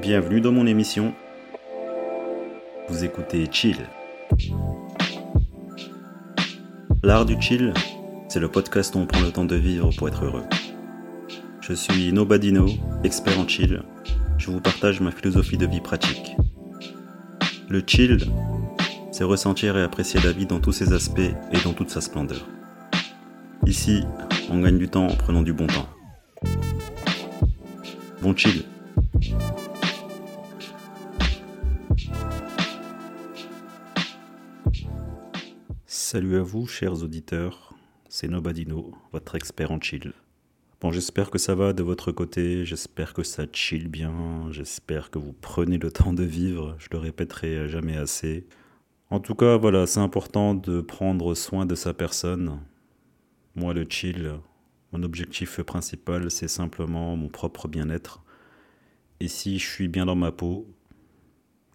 Bienvenue dans mon émission. Vous écoutez Chill. L'art du chill, c'est le podcast où on prend le temps de vivre pour être heureux. Je suis Nobadino, expert en chill. Je vous partage ma philosophie de vie pratique. Le chill, c'est ressentir et apprécier la vie dans tous ses aspects et dans toute sa splendeur. Ici, on gagne du temps en prenant du bon temps. Bon chill. Salut à vous, chers auditeurs, c'est Nobadino, votre expert en chill. Bon, j'espère que ça va de votre côté, j'espère que ça chill bien, j'espère que vous prenez le temps de vivre, je le répéterai jamais assez. En tout cas, voilà, c'est important de prendre soin de sa personne. Moi, le chill, mon objectif principal, c'est simplement mon propre bien-être. Et si je suis bien dans ma peau,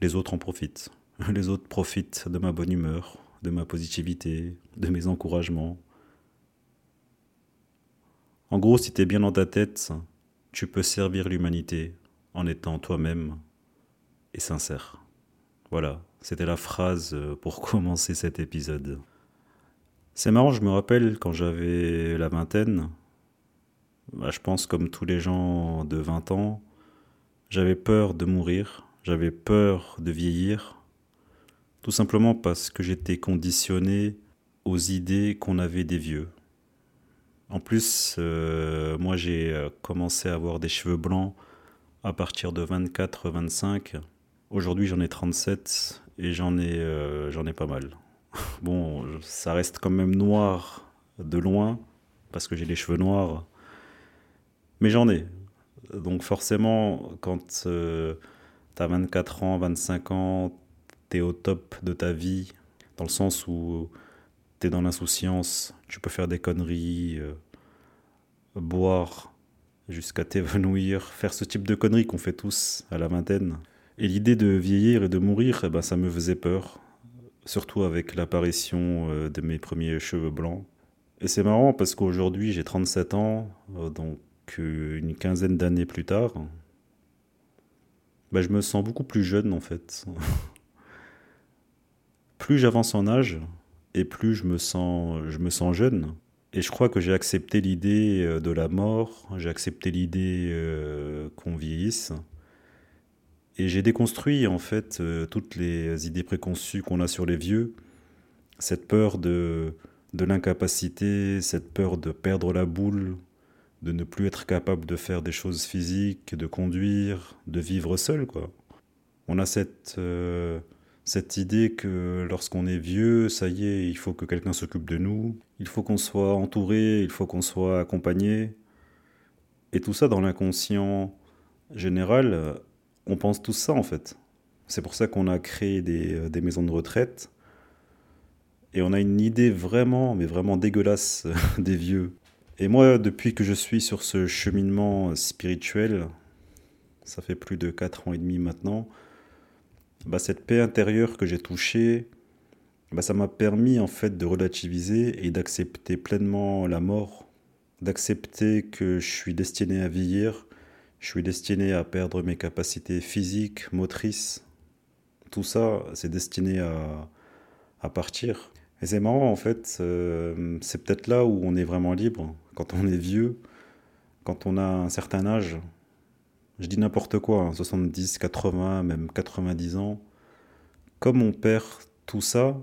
les autres en profitent. Les autres profitent de ma bonne humeur, de ma positivité, de mes encouragements. En gros, si t'es bien dans ta tête, tu peux servir l'humanité en étant toi-même et sincère. Voilà, c'était la phrase pour commencer cet épisode. C'est marrant, je me rappelle quand j'avais la vingtaine, je pense comme tous les gens de 20 ans, j'avais peur de mourir, j'avais peur de vieillir. Tout simplement parce que j'étais conditionné aux idées qu'on avait des vieux. En plus, moi j'ai commencé à avoir des cheveux blancs à partir de 24-25. Aujourd'hui j'en ai 37 et j'en ai pas mal. Bon, ça reste quand même noir de loin parce que j'ai les cheveux noirs. Mais j'en ai. Donc forcément, quand t'as 24 ans, 25 ans, t'es au top de ta vie, dans le sens où t'es dans l'insouciance, tu peux faire des conneries, boire jusqu'à t'évanouir, faire ce type de conneries qu'on fait tous à la vingtaine. Et l'idée de vieillir et de mourir, ça me faisait peur, surtout avec l'apparition de mes premiers cheveux blancs. Et c'est marrant parce qu'aujourd'hui j'ai 37 ans, donc une quinzaine d'années plus tard, je me sens beaucoup plus jeune en fait. Plus j'avance en âge et plus je me sens jeune. Et je crois que j'ai accepté l'idée de la mort, j'ai accepté l'idée qu'on vieillisse. Et j'ai déconstruit en fait toutes les idées préconçues qu'on a sur les vieux. Cette peur de l'incapacité, cette peur de perdre la boule, de ne plus être capable de faire des choses physiques, de conduire, de vivre seul, quoi. On a cette idée que lorsqu'on est vieux, ça y est, il faut que quelqu'un s'occupe de nous, il faut qu'on soit entouré, il faut qu'on soit accompagné. Et tout ça dans l'inconscient général, on pense tout ça en fait. C'est pour ça qu'on a créé des maisons de retraite et on a une idée vraiment, mais vraiment dégueulasse des vieux. Et moi, depuis que je suis sur ce cheminement spirituel, ça fait plus de 4 ans et demi maintenant, cette paix intérieure que j'ai touchée, ça m'a permis en fait de relativiser et d'accepter pleinement la mort, d'accepter que je suis destiné à vieillir, je suis destiné à perdre mes capacités physiques, motrices. Tout ça, c'est destiné à partir. Et c'est marrant en fait, c'est peut-être là où on est vraiment libre, quand on est vieux, quand on a un certain âge. Je dis n'importe quoi, 70, 80, même 90 ans. Comme on perd tout ça,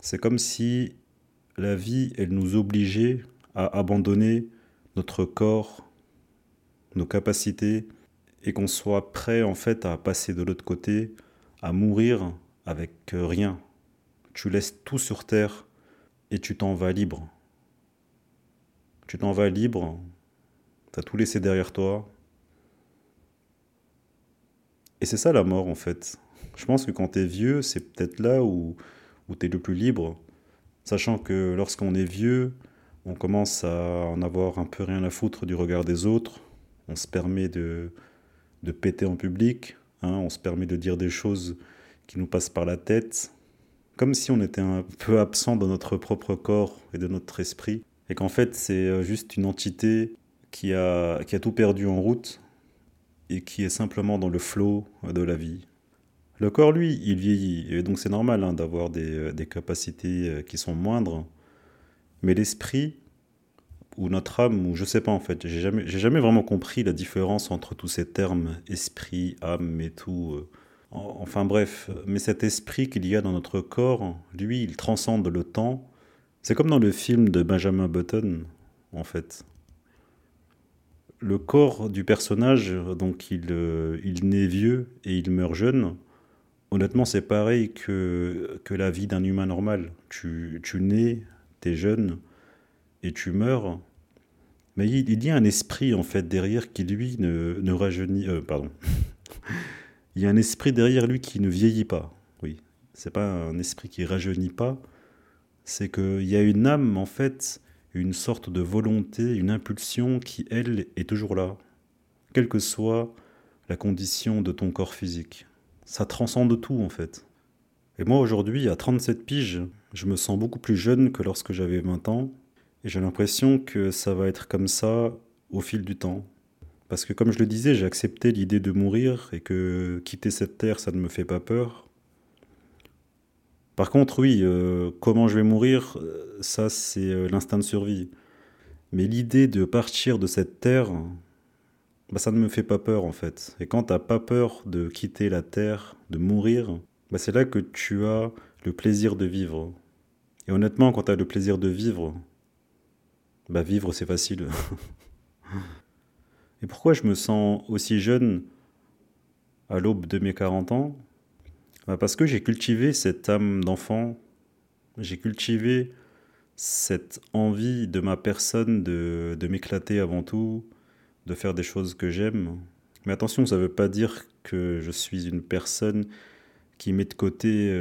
c'est comme si la vie, elle nous obligeait à abandonner notre corps, nos capacités, et qu'on soit prêt en fait à passer de l'autre côté, à mourir avec rien. Tu laisses tout sur terre et tu t'en vas libre. Tu t'en vas libre, t'as tout laissé derrière toi. Et c'est ça la mort en fait. Je pense que quand t'es vieux, c'est peut-être là où t'es le plus libre. Sachant que lorsqu'on est vieux, on commence à en avoir un peu rien à foutre du regard des autres. On se permet de péter en public. On se permet de dire des choses qui nous passent par la tête. Comme si on était un peu absent de notre propre corps et de notre esprit. Et qu'en fait, c'est juste une entité qui a tout perdu en route. et qui est simplement dans le flow de la vie. Le corps, lui, il vieillit, et donc c'est normal d'avoir des capacités qui sont moindres, mais l'esprit, ou notre âme, ou je sais pas en fait, j'ai jamais vraiment compris la différence entre tous ces termes, esprit, âme et tout, enfin bref, mais cet esprit qu'il y a dans notre corps, lui, il transcende le temps, c'est comme dans le film de Benjamin Button, en fait. Le corps du personnage, donc il naît vieux et il meurt jeune. Honnêtement, c'est pareil que la vie d'un humain normal. Tu nais, t'es jeune et tu meurs. Mais il y a un esprit en fait derrière qui lui ne rajeunit. Il y a un esprit derrière lui qui ne vieillit pas. Oui, c'est pas un esprit qui rajeunit pas. C'est qu'il y a une âme en fait, une sorte de volonté, une impulsion qui elle est toujours là, quelle que soit la condition de ton corps physique. Ça transcende tout, en fait. Et moi, aujourd'hui, à 37 piges, je me sens beaucoup plus jeune que lorsque j'avais 20 ans. Et j'ai l'impression que ça va être comme ça au fil du temps. Parce que, comme je le disais, j'ai accepté l'idée de mourir et que quitter cette terre, ça ne me fait pas peur. Par contre, oui, comment je vais mourir, ça, c'est l'instinct de survie. Mais l'idée de partir de cette terre... Bah, ça ne me fait pas peur en fait. Et quand t'as pas peur de quitter la terre, de mourir, bah, c'est là que tu as le plaisir de vivre. Et honnêtement, quand t'as le plaisir de vivre, bah vivre c'est facile. Et pourquoi je me sens aussi jeune à l'aube de mes 40 ans ? Bah, parce que j'ai cultivé cette âme d'enfant, j'ai cultivé cette envie de ma personne de m'éclater avant tout, de faire des choses que j'aime. Mais attention, ça ne veut pas dire que je suis une personne qui met de côté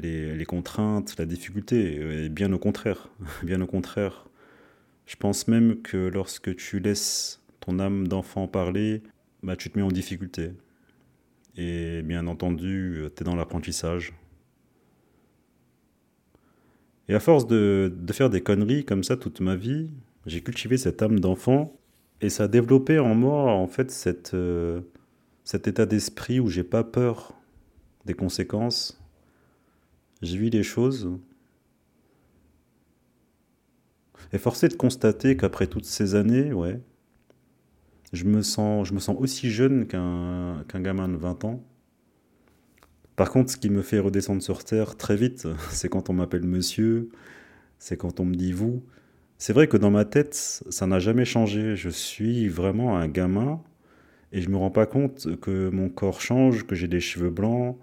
les contraintes, la difficulté, et bien au contraire. Bien au contraire. Je pense même que lorsque tu laisses ton âme d'enfant parler, bah, tu te mets en difficulté. Et bien entendu, tu es dans l'apprentissage. Et à force de faire des conneries comme ça toute ma vie, j'ai cultivé cette âme d'enfant. Et ça a développé en moi, en fait, cet état d'esprit où j'ai pas peur des conséquences. J'ai vu les choses. Et force est de constater qu'après toutes ces années, ouais, je me sens aussi jeune qu'un gamin de 20 ans. Par contre, ce qui me fait redescendre sur terre très vite, c'est quand on m'appelle monsieur, c'est quand on me dit vous. C'est vrai que dans ma tête, ça n'a jamais changé. Je suis vraiment un gamin et je ne me rends pas compte que mon corps change, que j'ai des cheveux blancs,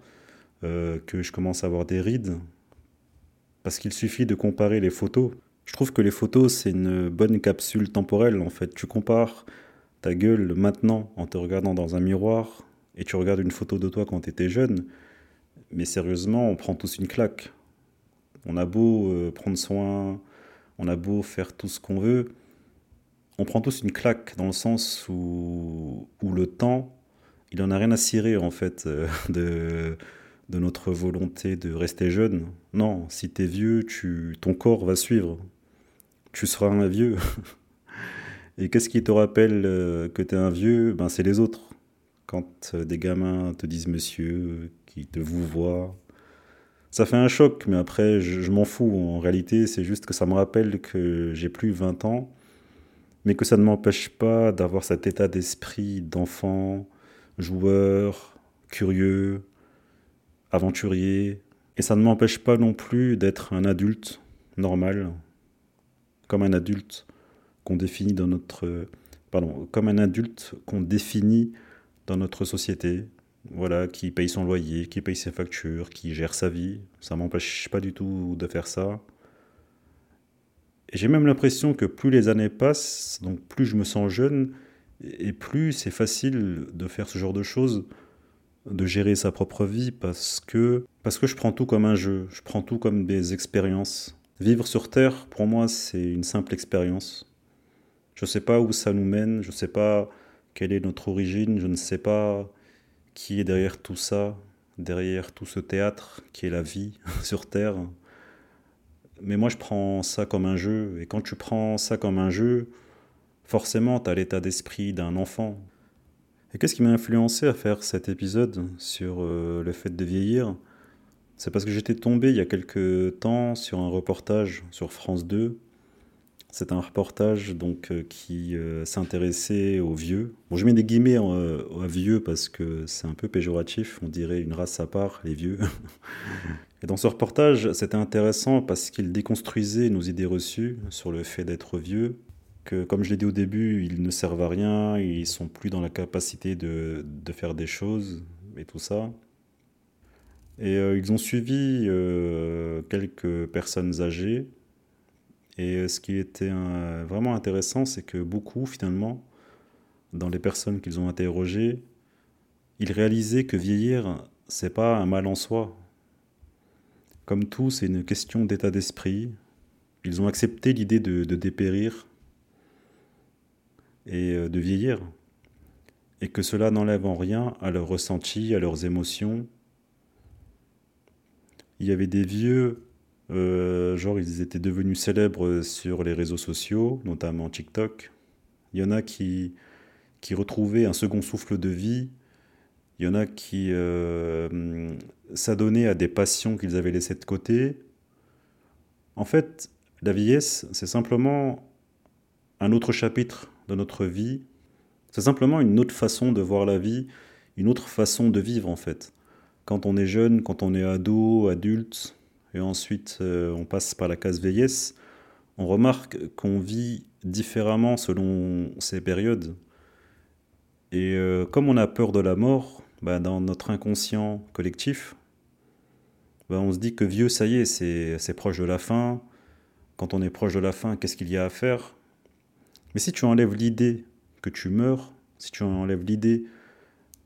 que je commence à avoir des rides. Parce qu'il suffit de comparer les photos. Je trouve que les photos, c'est une bonne capsule temporelle en fait. Tu compares ta gueule maintenant en te regardant dans un miroir et tu regardes une photo de toi quand tu étais jeune. Mais sérieusement, on prend tous une claque. On a beau prendre soin... On a beau faire tout ce qu'on veut, on prend tous une claque dans le sens où le temps, il n'en a rien à cirer en fait de notre volonté de rester jeune. Non, si t'es vieux, ton corps va suivre, tu seras un vieux. Et qu'est-ce qui te rappelle que t'es un vieux ? Ben, c'est les autres. Quand des gamins te disent monsieur, qui te vouvoient, ça fait un choc, mais après, je m'en fous. En réalité, c'est juste que ça me rappelle que j'ai plus 20 ans, mais que ça ne m'empêche pas d'avoir cet état d'esprit d'enfant, joueur, curieux, aventurier. Et ça ne m'empêche pas non plus d'être un adulte normal, comme un adulte qu'on définit dans notre société. Voilà, qui paye son loyer, qui paye ses factures, qui gère sa vie. Ça ne m'empêche pas du tout de faire ça. Et j'ai même l'impression que plus les années passent, donc plus je me sens jeune, et plus c'est facile de faire ce genre de choses, de gérer sa propre vie, parce que je prends tout comme un jeu, je prends tout comme des expériences. Vivre sur Terre, pour moi, c'est une simple expérience. Je ne sais pas où ça nous mène, je ne sais pas quelle est notre origine, je ne sais pas... qui est derrière tout ça, derrière tout ce théâtre qui est la vie sur Terre. Mais moi, je prends ça comme un jeu. Et quand tu prends ça comme un jeu, forcément, tu as l'état d'esprit d'un enfant. Et qu'est-ce qui m'a influencé à faire cet épisode sur le fait de vieillir? C'est parce que j'étais tombé il y a quelques temps sur un reportage sur France 2. C'est un reportage qui s'intéressait aux vieux. Bon, je mets des guillemets à vieux parce que c'est un peu péjoratif, on dirait une race à part, les vieux. Et dans ce reportage, c'était intéressant parce qu'il déconstruisait nos idées reçues sur le fait d'être vieux, que comme je l'ai dit au début, ils ne servent à rien, ils ne sont plus dans la capacité de faire des choses et tout ça. Et ils ont suivi quelques personnes âgées. Et ce qui était vraiment intéressant, c'est que beaucoup, finalement, dans les personnes qu'ils ont interrogées, ils réalisaient que vieillir, c'est pas un mal en soi. Comme tout, c'est une question d'état d'esprit. Ils ont accepté l'idée de dépérir et de vieillir. Et que cela n'enlève en rien à leurs ressentis, à leurs émotions. Il y avait des vieux... ils étaient devenus célèbres sur les réseaux sociaux, notamment TikTok. Il y en a qui retrouvaient un second souffle de vie. Il y en a qui s'adonnaient à des passions qu'ils avaient laissées de côté. En fait, la vieillesse, c'est simplement un autre chapitre de notre vie. C'est simplement une autre façon de voir la vie, une autre façon de vivre, en fait. Quand on est jeune, quand on est ado, adulte... Et ensuite, on passe par la case vieillesse. On remarque qu'on vit différemment selon ces périodes. Et comme on a peur de la mort, dans notre inconscient collectif, on se dit que vieux, ça y est, c'est proche de la fin. Quand on est proche de la fin, qu'est-ce qu'il y a à faire? Mais si tu enlèves l'idée que tu meurs, si tu enlèves l'idée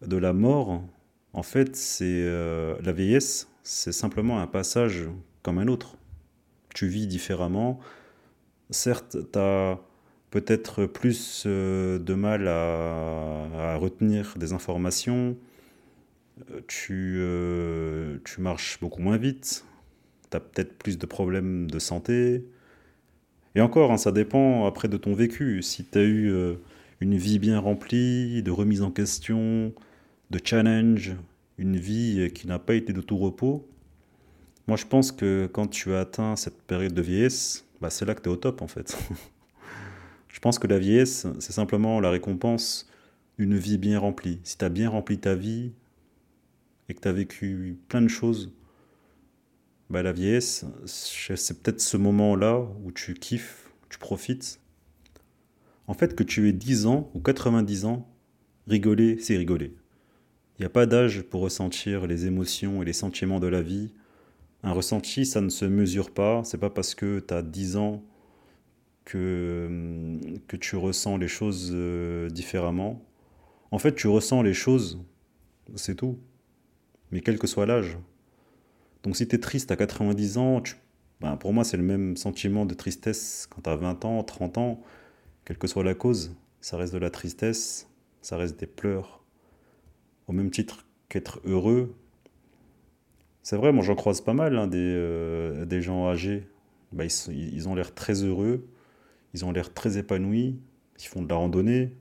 de la mort, en fait, c'est la vieillesse. C'est simplement un passage comme un autre. Tu vis différemment. Certes, tu as peut-être plus de mal à retenir des informations. Tu marches beaucoup moins vite. Tu as peut-être plus de problèmes de santé. Et encore, ça dépend après de ton vécu. Si tu as eu une vie bien remplie, de remise en question, de challenge... une vie qui n'a pas été de tout repos. Moi, je pense que quand tu as atteint cette période de vieillesse, c'est là que tu es au top, en fait. Je pense que la vieillesse, c'est simplement la récompense d'une vie bien remplie. Si tu as bien rempli ta vie et que tu as vécu plein de choses, la vieillesse, c'est peut-être ce moment-là où tu kiffes, tu profites. En fait, que tu aies 10 ans ou 90 ans, rigoler, c'est rigoler. Il n'y a pas d'âge pour ressentir les émotions et les sentiments de la vie. Un ressenti, ça ne se mesure pas. C'est pas parce que tu as 10 ans que tu ressens les choses différemment. En fait, tu ressens les choses, c'est tout. Mais quel que soit l'âge. Donc si tu es triste à 90 ans, pour moi, c'est le même sentiment de tristesse quand tu as 20 ans, 30 ans. Quelle que soit la cause, ça reste de la tristesse, ça reste des pleurs. Au même titre qu'être heureux. C'est vrai, moi j'en croise pas mal des gens âgés. Ils ont l'air très heureux, ils ont l'air très épanouis, ils font de la randonnée.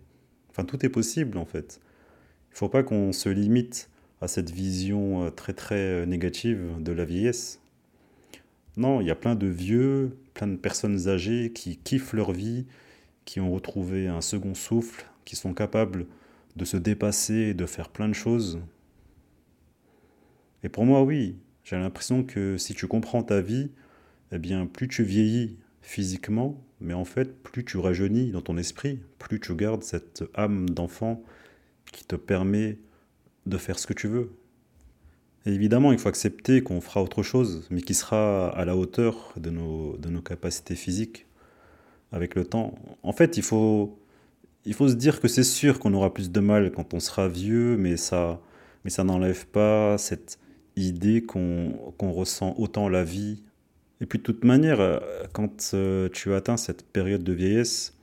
Enfin, tout est possible en fait. Il ne faut pas qu'on se limite à cette vision très très négative de la vieillesse. Non, il y a plein de vieux, plein de personnes âgées qui kiffent leur vie, qui ont retrouvé un second souffle, qui sont capables de se dépasser et de faire plein de choses. Et pour moi, oui, j'ai l'impression que si tu comprends ta vie, plus tu vieillis physiquement, mais en fait, plus tu rajeunis dans ton esprit, plus tu gardes cette âme d'enfant qui te permet de faire ce que tu veux. Et évidemment, il faut accepter qu'on fera autre chose, mais qui sera à la hauteur de nos capacités physiques avec le temps. En fait, il faut se dire que c'est sûr qu'on aura plus de mal quand on sera vieux, mais ça n'enlève pas cette idée qu'on ressent autant la vie. Et puis de toute manière, quand tu atteins cette période de vieillesse,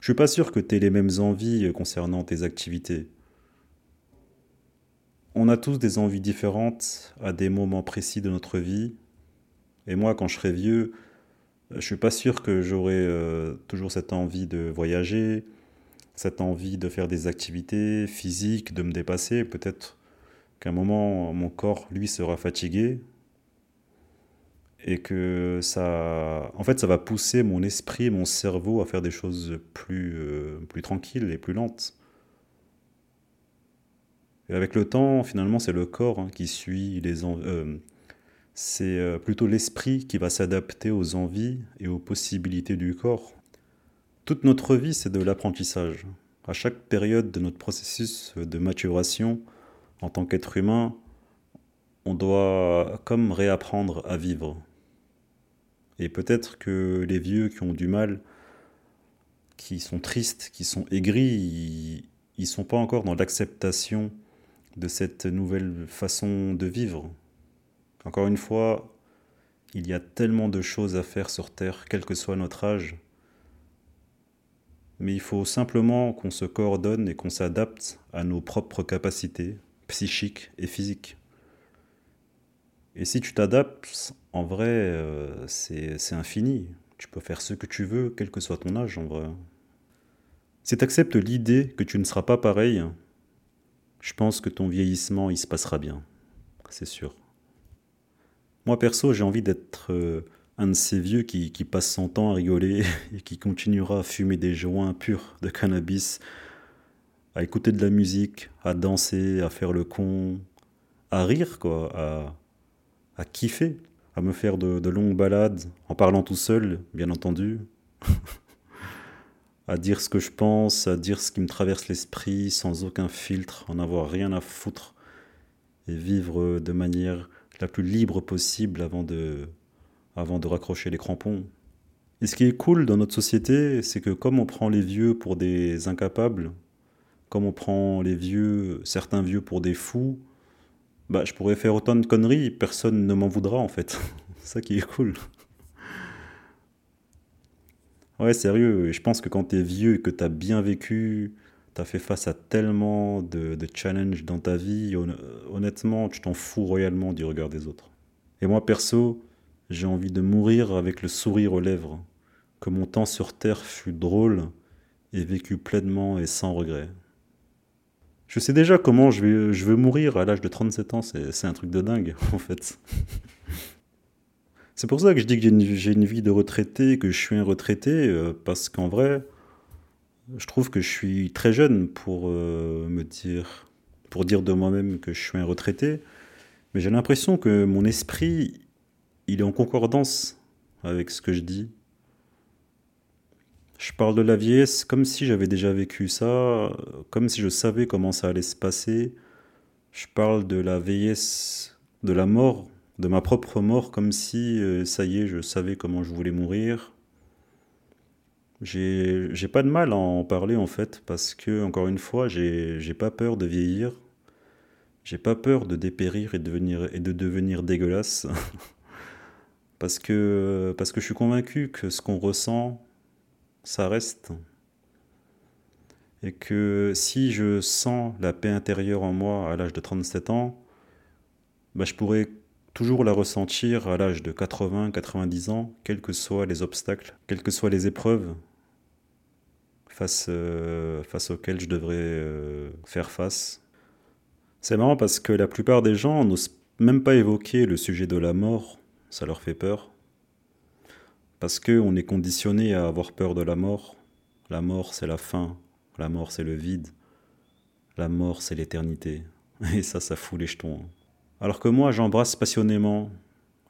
je suis pas sûr que tu aies les mêmes envies concernant tes activités. On a tous des envies différentes à des moments précis de notre vie. Et moi, quand je serai vieux, je suis pas sûr que j'aurai toujours cette envie de voyager, cette envie de faire des activités physiques, de me dépasser. Peut-être qu'à un moment, mon corps, lui, sera fatigué et que ça... En fait, ça va pousser mon esprit, mon cerveau à faire des choses plus tranquilles et plus lentes. Et avec le temps, finalement, c'est le corps qui suit les envies. C'est plutôt l'esprit qui va s'adapter aux envies et aux possibilités du corps. Toute notre vie, c'est de l'apprentissage. À chaque période de notre processus de maturation, en tant qu'être humain, on doit comme réapprendre à vivre. Et peut-être que les vieux qui ont du mal, qui sont tristes, qui sont aigris, ils ne sont pas encore dans l'acceptation de cette nouvelle façon de vivre. Encore une fois, il y a tellement de choses à faire sur Terre, quel que soit notre âge. Mais il faut simplement qu'on se coordonne et qu'on s'adapte à nos propres capacités, psychiques et physiques. Et si tu t'adaptes, en vrai, c'est infini. Tu peux faire ce que tu veux, quel que soit ton âge, en vrai. Si tu acceptes l'idée que tu ne seras pas pareil, je pense que ton vieillissement, il se passera bien. C'est sûr. Moi, perso, j'ai envie d'être un de ces vieux qui passe son temps à rigoler et qui continuera à fumer des joints purs de cannabis, à écouter de la musique, à danser, à faire le con, à rire, quoi, à kiffer, à me faire de longues balades, en parlant tout seul, bien entendu, à dire ce que je pense, à dire ce qui me traverse l'esprit, sans aucun filtre, en avoir rien à foutre, et vivre de manière... la plus libre possible avant de raccrocher les crampons. Et ce qui est cool dans notre société, c'est que comme on prend les vieux pour des incapables, comme on prend certains vieux pour des fous, bah, je pourrais faire autant de conneries, personne ne m'en voudra en fait. C'est ça qui est cool. Ouais, sérieux, je pense que quand t'es vieux et que t'as bien vécu... T'as fait face à tellement de challenges dans ta vie, honnêtement, tu t'en fous royalement du regard des autres. Et moi, perso, j'ai envie de mourir avec le sourire aux lèvres, que mon temps sur Terre fut drôle et vécu pleinement et sans regret. Je sais déjà comment je veux mourir à l'âge de 37 ans, c'est un truc de dingue, en fait. C'est pour ça que je dis que j'ai une vie de retraité, que je suis un retraité, parce qu'en vrai... Je trouve que je suis très jeune pour dire de moi-même que je suis un retraité, mais j'ai l'impression que mon esprit, il est en concordance avec ce que je dis. Je parle de la vieillesse comme si j'avais déjà vécu ça, comme si je savais comment ça allait se passer. Je parle de la vieillesse, de la mort, de ma propre mort, comme si, ça y est, je savais comment je voulais mourir. J'ai pas de mal à en parler en fait, parce que, encore une fois, j'ai pas peur de vieillir, j'ai pas peur de dépérir et de devenir dégueulasse, parce que je suis convaincu que ce qu'on ressent, ça reste. Et que si je sens la paix intérieure en moi à l'âge de 37 ans, bah, je pourrais toujours la ressentir à l'âge de 80, 90 ans, quels que soient les obstacles, quelles que soient les épreuves. Face auxquelles je devrais faire face. C'est marrant parce que la plupart des gens n'osent même pas évoquer le sujet de la mort, ça leur fait peur. Parce qu'on est conditionné à avoir peur de la mort. La mort, c'est la fin. La mort, c'est le vide. La mort, c'est l'éternité. Et ça fout les jetons. Alors que moi, j'embrasse passionnément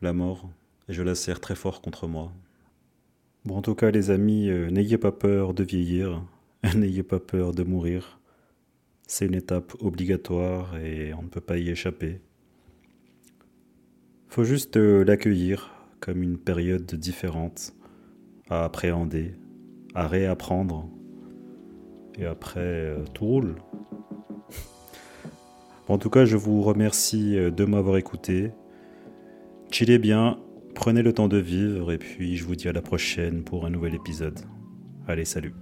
la mort et je la serre très fort contre moi. Bon, en tout cas, les amis, n'ayez pas peur de vieillir, n'ayez pas peur de mourir. C'est une étape obligatoire et on ne peut pas y échapper. Faut juste l'accueillir comme une période différente à appréhender, à réapprendre. Et après, tout roule. Bon, en tout cas, je vous remercie de m'avoir écouté. Chillez bien. Prenez le temps de vivre et puis je vous dis à la prochaine pour un nouvel épisode. Allez, salut.